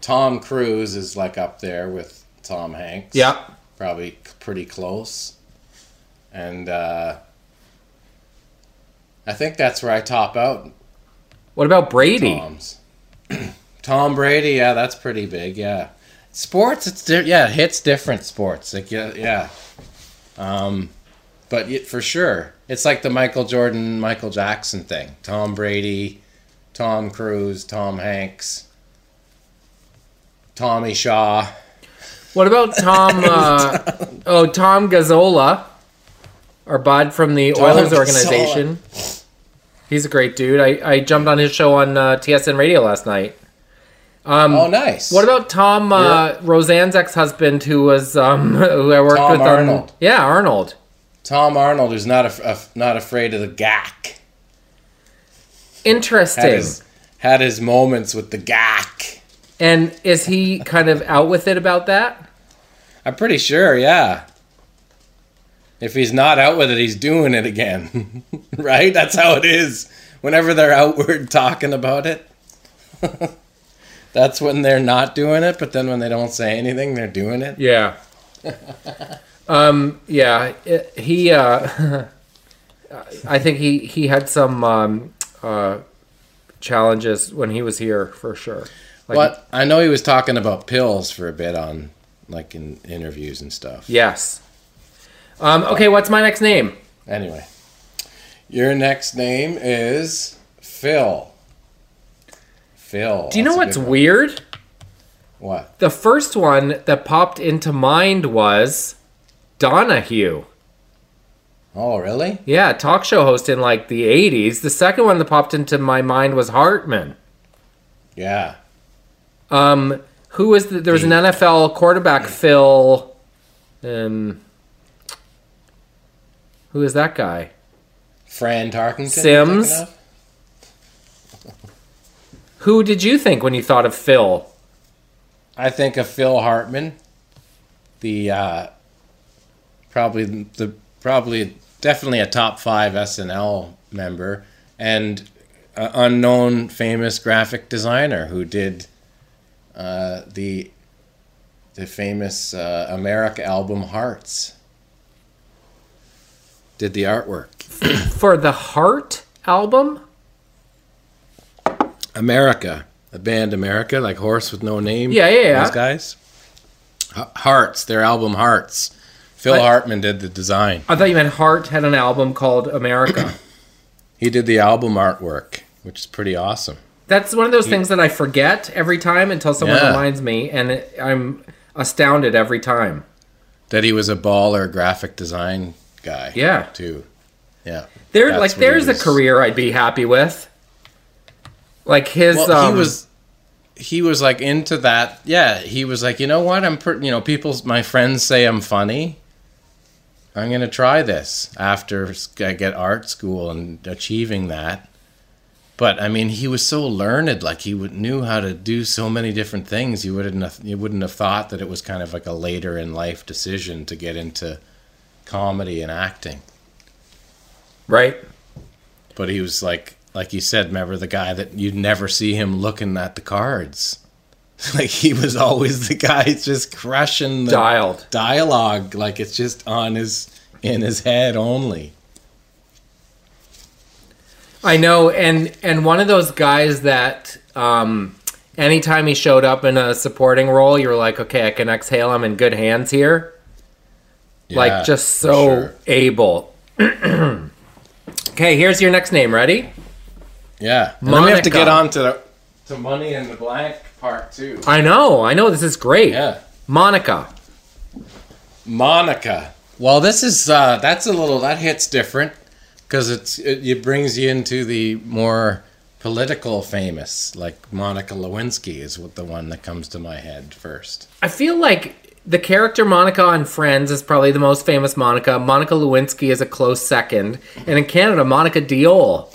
Tom Cruise is like up there with Tom Hanks. Yeah. Probably pretty close. And uh, I think that's where I top out. What about Brady? Tom's. Tom Brady, yeah, that's pretty big, yeah. Sports, it's di- yeah, it hits different sports. Like yeah, yeah. Um, but it, for sure, it's like the Michael Jordan, Michael Jackson thing. Tom Brady, Tom Cruise, Tom Hanks, Tommy Shaw. What about Tom, uh, oh, Tom Gazzola, our bud from the Tom Oilers organization. Gazzola. He's a great dude. I, I jumped on his show on uh, T S N Radio last night. Um, oh, nice. What about Tom, uh, yeah. Roseanne's ex-husband, who was, um, who I worked Tom with. Tom Arnold. On, yeah, Arnold. Tom Arnold, who's not af- af- not afraid of the gack. Interesting. Had his, had his moments with the gack. And is he kind of out with it about that? I'm pretty sure, yeah. If he's not out with it, he's doing it again. Right? That's how it is. Whenever they're outward talking about it, that's when they're not doing it, but then when they don't say anything, they're doing it. Yeah. um, yeah, it, he, uh, I think he, he had some um, uh, challenges when he was here, for sure. Like, well, I know he was talking about pills for a bit on, like, in interviews and stuff. Yes. Um, okay, what's my next name? Anyway. Your next name is Phil. Phil. Do you know what's weird? What? The first one that popped into mind was Donahue. Oh, really? Yeah, talk show host in like the eighties. The second one that popped into my mind was Hartman. Yeah. Um, who was the, there was an N F L quarterback, Phil, um, who is that guy? Fran Tarkenton? Sims? Who did you think when you thought of Phil? I think of Phil Hartman, the, uh, probably the, probably definitely a top five S N L member and an unknown famous graphic designer who did, uh, the, the famous, uh, America album Hearts. Did the artwork. For the Heart album? America. The band America, like Horse with No Name. Yeah, yeah, yeah. Those guys. Hearts, their album Hearts. Phil I, Hartman did the design. I thought you meant Hart had an album called America. He did the album artwork, which is pretty awesome. That's one of those he, things that I forget every time until someone yeah. reminds me, and it, I'm astounded every time. That he was a baller graphic design guy. Yeah. Too. Yeah. There, like, there's was... a career I'd be happy with. Like his, well, um, he was, he was like into that. Yeah, he was like, you know what? I'm, per- you know, people, my friends say I'm funny. I'm gonna try this after I get art school and achieving that. But I mean, he was so learned. Like he would, knew how to do so many different things. You wouldn't, have, you wouldn't have thought that it was kind of like a later in life decision to get into comedy and acting. Right. But he was like. Like you said, remember the guy that you'd never see him looking at the cards. Like he was always the guy just crushing the Dialed. dialogue. Like it's just on his in his head only. I know, and and one of those guys that um, anytime he showed up in a supporting role, you were like, okay, I can exhale him in good hands here. Yeah, like just so sure. able. Okay, here's your next name. Ready? Yeah. And then we have to get on to the to Money in the Blank part too. I know. I know. This is great. Yeah. Monica. Monica. Well, this is, uh, that's a little, that hits different because it's it, it brings you into the more political famous, like Monica Lewinsky is the one that comes to my head first. I feel like the character Monica on Friends is probably the most famous Monica. Monica Lewinsky is a close second. And in Canada, Monica Diol.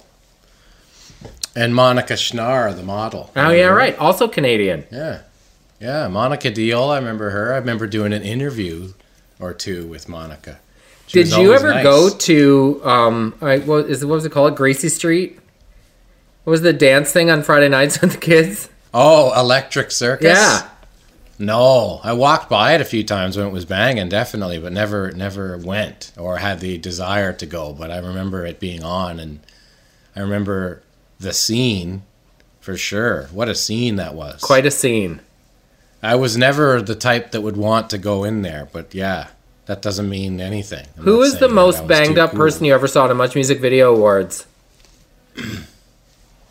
And Monica Schnarr, the model. Oh, yeah, right. Also Canadian. Yeah. Yeah, Monica Diol, I remember her. I remember doing an interview or two with Monica. She Did you ever nice. go to, um, what was it called, Gracie Street? What was the dance thing on Friday nights with the kids? Oh, Electric Circus? Yeah. No, I walked by it a few times when it was banging, definitely, but never, never went or had the desire to go. But I remember it being on, and I remember... the scene, for sure. What a scene that was. Quite a scene. I was never the type that would want to go in there, but yeah, that doesn't mean anything. I'm Who is the most banged up cool. person you ever saw at a Much Music Video Awards?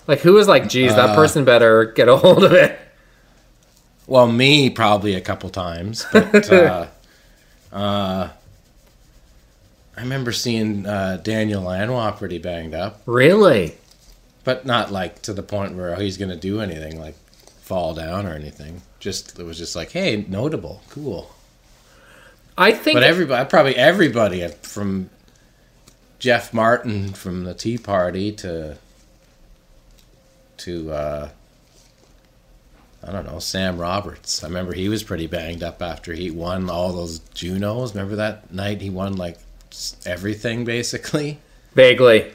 Like, who was like, geez, that uh, person better get a hold of it? Well, me probably a couple times, but uh, uh, I remember seeing uh, Daniel Lanois pretty banged up. Really? But not, like, to the point where he's going to do anything, like fall down or anything. Just it was just like, hey, notable, cool. I think... But everybody, probably everybody, from Jeff Martin from the Tea Party to, to uh, I don't know, Sam Roberts. I remember he was pretty banged up after he won all those Junos. Remember that night he won, like, everything, basically? Vaguely.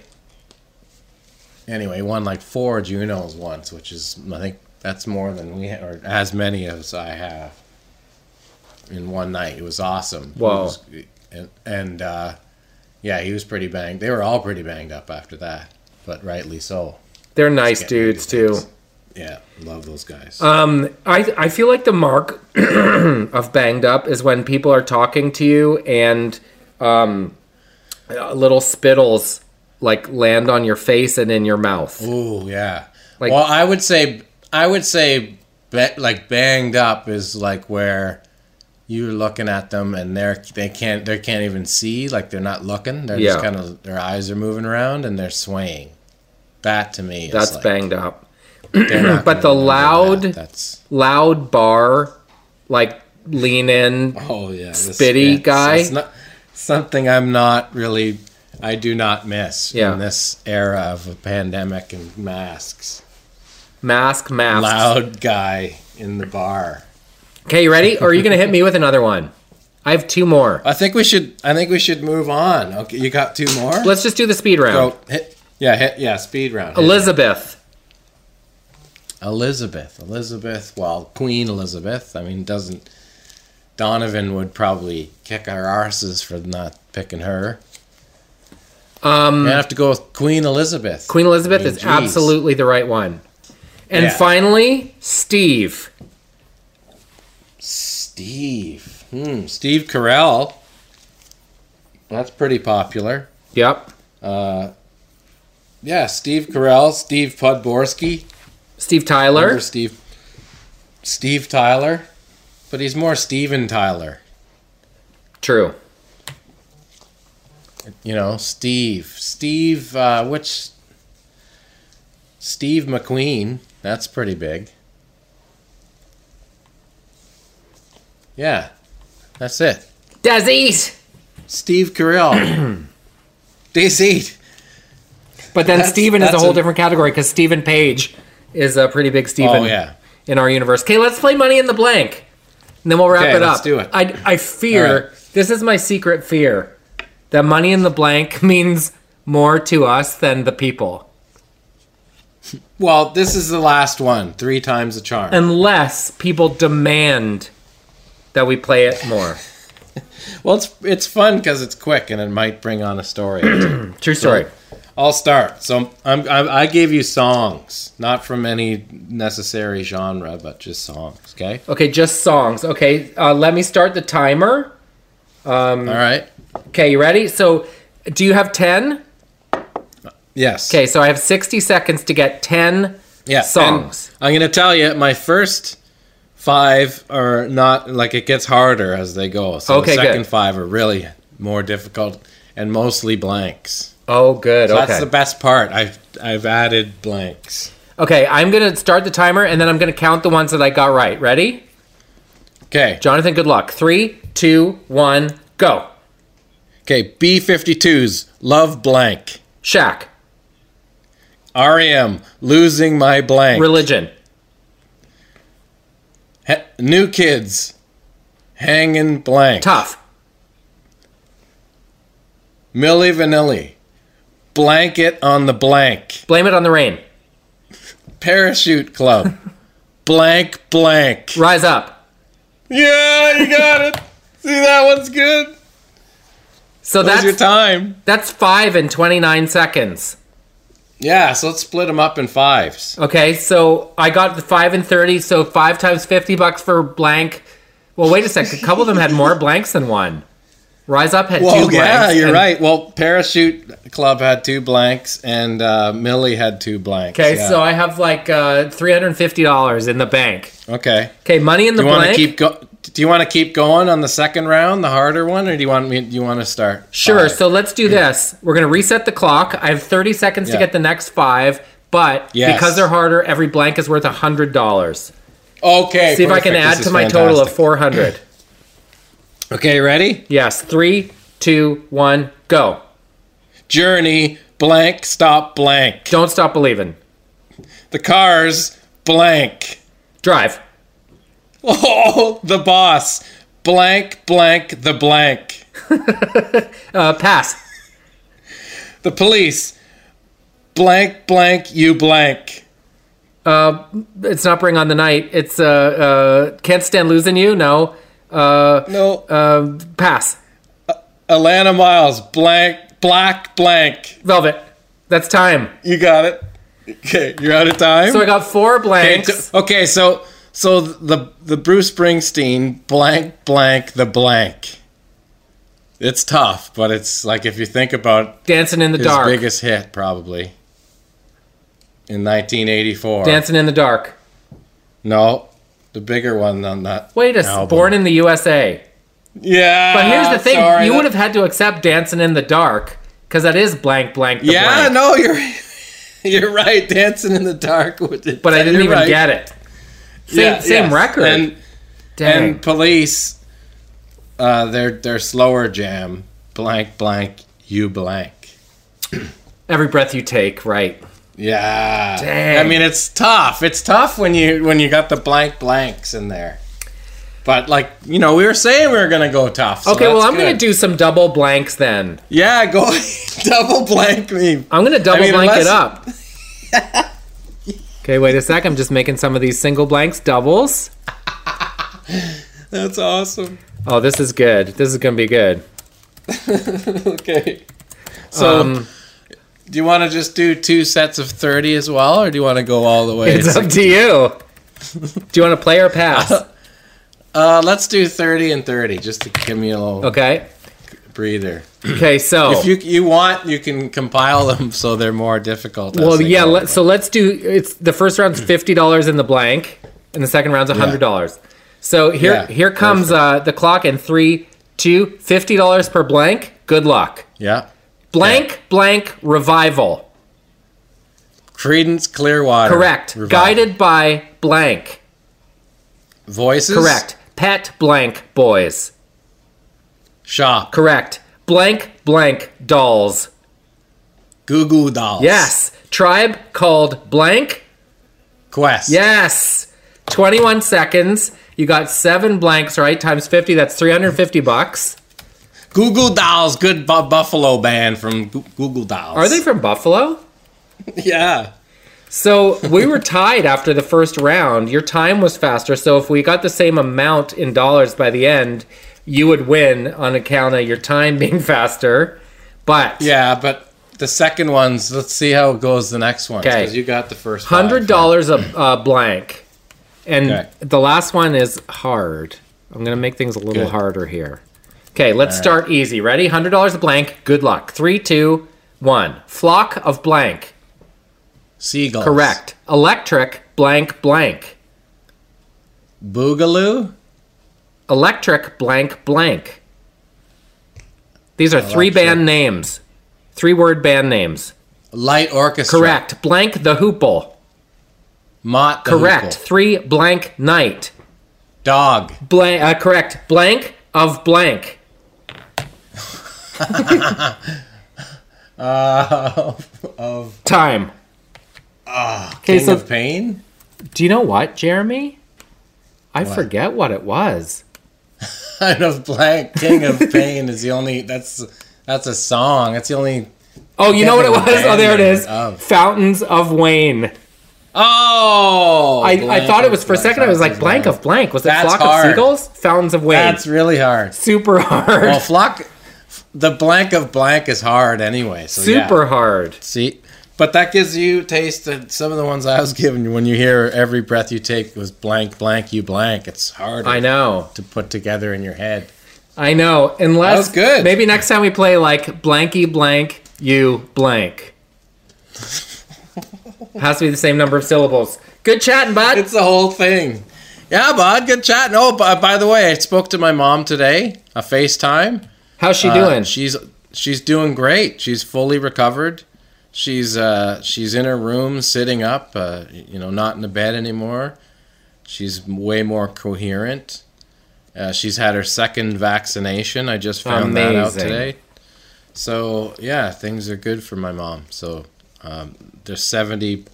Anyway, won like four Junos once, which is, I think that's more than we have, or as many as I have in one night. It was awesome. Whoa. It was, and and uh, yeah, he was pretty banged. They were all pretty banged up after that, but rightly so. They're nice dudes too. Yeah, love those guys. Um, I, I feel like the mark of banged up is when people are talking to you and um, little spittles like land on your face and in your mouth. Ooh, yeah. Like, well, I would say I would say be- like banged up is like where you're looking at them and they're they can't they can't even see, like they're not looking. They're yeah. just kind of, their eyes are moving around and they're swaying. That to me is that's like, banged up. But the loud that. that's... loud bar, like lean in, oh yeah, spitty this, guy. It's not something I'm not really. I do not miss yeah. in this era of a pandemic and masks. Mask, mask. Loud guy in the bar. Okay, you ready? Or are you going to hit me with another one? I have two more. I think we should. I think we should move on. Okay, you got two more. Let's just do the speed round. Go, hit, yeah, hit, yeah, speed round. Hit Elizabeth. It. Elizabeth, Elizabeth, well, Queen Elizabeth. I mean, doesn't Donovan would probably kick our arses for not picking her. Um, I have to go with Queen Elizabeth. Queen Elizabeth I mean, is geez. absolutely the right one. And yeah. finally, Steve. Steve. Hmm. Steve Carell. That's pretty popular. Yep. Uh, yeah, Steve Carell, Steve Podborski. Steve Tyler, Steve, Steve Tyler, but he's more Steven Tyler. True. You know, Steve, Steve, uh, which Steve McQueen? That's pretty big. Yeah, that's it. Dazzy. Steve Carell. Dazzy. But then that's, Steven that's is a whole a, different category because Steven Page. Is a pretty big Steven oh, yeah. in our universe. Okay, let's play Money in the Blank. And then we'll wrap okay, it up. Let's do it. I, I fear, right. this is my secret fear, that Money in the Blank means more to us than the people. Well, this is the last one. Three times the charm. Unless people demand that we play it more. Well, it's, it's fun because it's quick and it might bring on a story. True story. So, I'll start. So I'm, I'm, I gave you songs, not from any necessary genre, but just songs, okay? Okay, just songs. Okay, uh, let me start the timer. Um, All right. Okay, you ready? So do you have ten? Yes. Okay, so I have sixty seconds to get ten yeah, songs. I'm going to tell you, my first five are not, like it gets harder as they go. So okay, the second good. five are really more difficult and mostly blanks. Oh, good. So okay. That's the best part. I've I've added blanks. Okay, I'm going to start the timer, and then I'm going to count the ones that I got right. Ready? Okay. Jonathan, good luck. Three, two, one, go. Okay, B fifty-twos, Love Blank. Shaq. R E M, Losing My Blank. Religion. He- New Kids, Hangin' Blank. Tough. Milli Vanilli. Blanket on the blank. Blame it on the rain. Parachute Club. Blank, blank. Rise up. Yeah, you got it. See, that one's good. So that's your time. That's five in twenty-nine seconds. Yeah, so let's split them up in fives. Okay, so I got the five and thirty, so five times fifty bucks for blank. Well, wait a sec. A couple of them had more blanks than one. Rise Up had well, two yeah, blanks. Yeah, you're and, right. Well, Parachute Club had two blanks, and uh, Millie had two blanks. Okay, yeah. So I have like uh, three hundred fifty dollars in the bank. Okay. Okay, money in the do you blank. Keep go- do you want to keep going on the second round, the harder one, or do you want me? Do you want to start? Sure, five? So let's do this. We're going to reset the clock. I have thirty seconds yeah. to get the next five, but yes. because they're harder, every blank is worth one hundred dollars. Okay, see perfect. If I can add to my fantastic. Total of four hundred dollars. Okay, ready? Yes. Three, two, one, go. Journey, blank, stop, blank. Don't Stop Believin'. The Cars, blank. Drive. Oh, The Boss, blank, blank, the blank. uh, pass. The Police, blank, blank, you blank. Uh, it's not Bring on the Night. It's uh, uh, Can't Stand Losing You, no. Uh, no. Uh, pass. Uh, Alana Miles, blank, black, blank. Velvet. That's time. You got it. Okay, you're out of time. So I got four blanks. Okay, okay so so the the Bruce Springsteen, blank, blank, the blank. It's tough, but it's like if you think about Dancing in the his Dark. His biggest hit, probably, in nineteen eighty-four. Dancing in the Dark. No, the bigger one on that. Wait a album. Born in the U S A. Yeah. But here's the thing: sorry, you that... would have had to accept "Dancing in the Dark" because that is blank, blank. The yeah, blank. no, you're you're right. "Dancing in the Dark," but I didn't even right. get it. Same yeah, same yes. record. And, and Police, uh, their their slower jam, blank, blank, you blank. Every breath you take, right? Yeah. Dang. I mean, it's tough. It's tough when you when you got the blank blanks in there. But, like, you know, we were saying we were going to go tough. So okay, well, I'm going to do some double blanks then. Yeah, go double blank me. I'm going to double I mean, blank unless... it up. Okay, wait a sec. I'm just making some of these single blanks doubles. That's awesome. Oh, this is good. This is going to be good. Okay. So... Um, do you want to just do two sets of thirty as well, or do you want to go all the way? It's up to you. Do you want to play or pass? Uh, uh, let's do thirty and thirty, just to give me a little okay. breather. Okay, so if you you want, you can compile them so they're more difficult. Well, yeah. Let, so let's do. It's the first round's fifty dollars in the blank, and the second round's a hundred dollars. Yeah. So here yeah, here comes uh, the clock in three, two, fifty dollars per blank. Good luck. Yeah. Blank, yeah. blank, revival. Creedence Clearwater. Correct. Revival. Guided by blank. Voices. Correct. Pet blank boys. Shop. Correct. Blank, blank dolls. Goo Goo Dolls. Yes. Tribe called blank. Quest. Yes. twenty-one seconds. You got seven blanks, right? Times fifty. That's three hundred fifty bucks. Goo Goo Dolls, good bu- Buffalo band from Goo Goo Dolls. Are they from Buffalo? Yeah. So we were tied after the first round. Your time was faster, so if we got the same amount in dollars by the end, you would win on account of your time being faster. But yeah, but the second one's. Let's see how it goes. The next one, because you got the first hundred dollars a uh, blank, and okay. the last one is hard. I'm gonna make things a little good. harder here. Okay, let's right. start easy. Ready? one hundred dollars a blank. Good luck. Three, two, one. Flock of blank. Seagulls. Correct. Electric blank blank. Boogaloo? Electric blank blank. These are Electric. three band names. Three word band names. Light Orchestra. Correct. Blank the Hoople. Mott the Correct. Hoople. Three blank night. Dog. Blank. Uh, correct. Blank of blank. uh, of, of time. Uh, King so, of Pain? Do you know what, Jeremy? I what? forget what it was. Out of blank, King of Pain is the only. That's that's a song. That's the only. Oh, you know what it was? Oh, there it is. Of. Fountains of Wayne. Oh, I, I thought it was for a second. I was like, blank of blank. Was it that's Flock hard. of Seagulls? Fountains of Wayne. That's really hard. Super hard. Well, Flock. The blank of blank is hard anyway. So Super yeah. hard. See? But that gives you taste of some of the ones I was giving you. When you hear every breath you take was blank, blank, you blank. It's hard I know. to put together in your head. I know. Unless that was good. Maybe next time we play like blanky, blank, you blank. Has to be the same number of syllables. Good chatting, bud. It's the whole thing. Yeah, bud. Good chatting. Oh, by, by the way, I spoke to my mom today. A FaceTime. How's she doing? Uh, she's she's doing great. She's fully recovered. She's uh, she's in her room, sitting up. Uh, you know, not in the bed anymore. She's way more coherent. Uh, she's had her second vaccination. I just found Amazing. that out today. So yeah, things are good for my mom. So um, there's seventy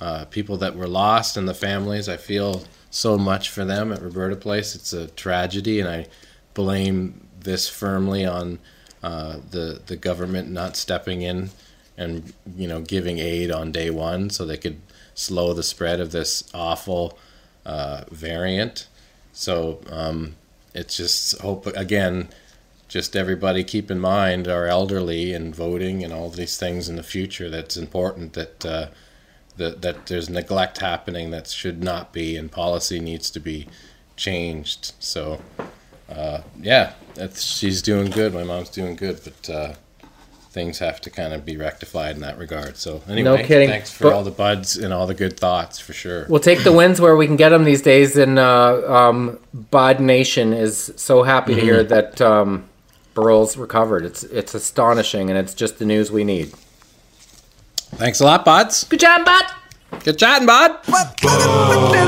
uh, people that were lost in the families. I feel so much for them at Roberta Place. It's a tragedy, and I blame this firmly on uh, the the government not stepping in and, you know, giving aid on day one so they could slow the spread of this awful uh, variant. So um, it's just hope again, just everybody keep in mind our elderly and voting and all these things in the future. That's important that uh, that that there's neglect happening that should not be, and policy needs to be changed. So. Uh, yeah, that's, she's doing good. My mom's doing good, but uh, things have to kind of be rectified in that regard. So anyway, no kidding. Thanks for but, all the buds and all the good thoughts, for sure. We'll take the wins where we can get them these days. And uh, um, Bod Nation is so happy mm-hmm. to hear that um, Burrell's recovered. It's it's astonishing, and it's just the news we need. Thanks a lot, Bods. Good job, Bod. Good job, Bod. What?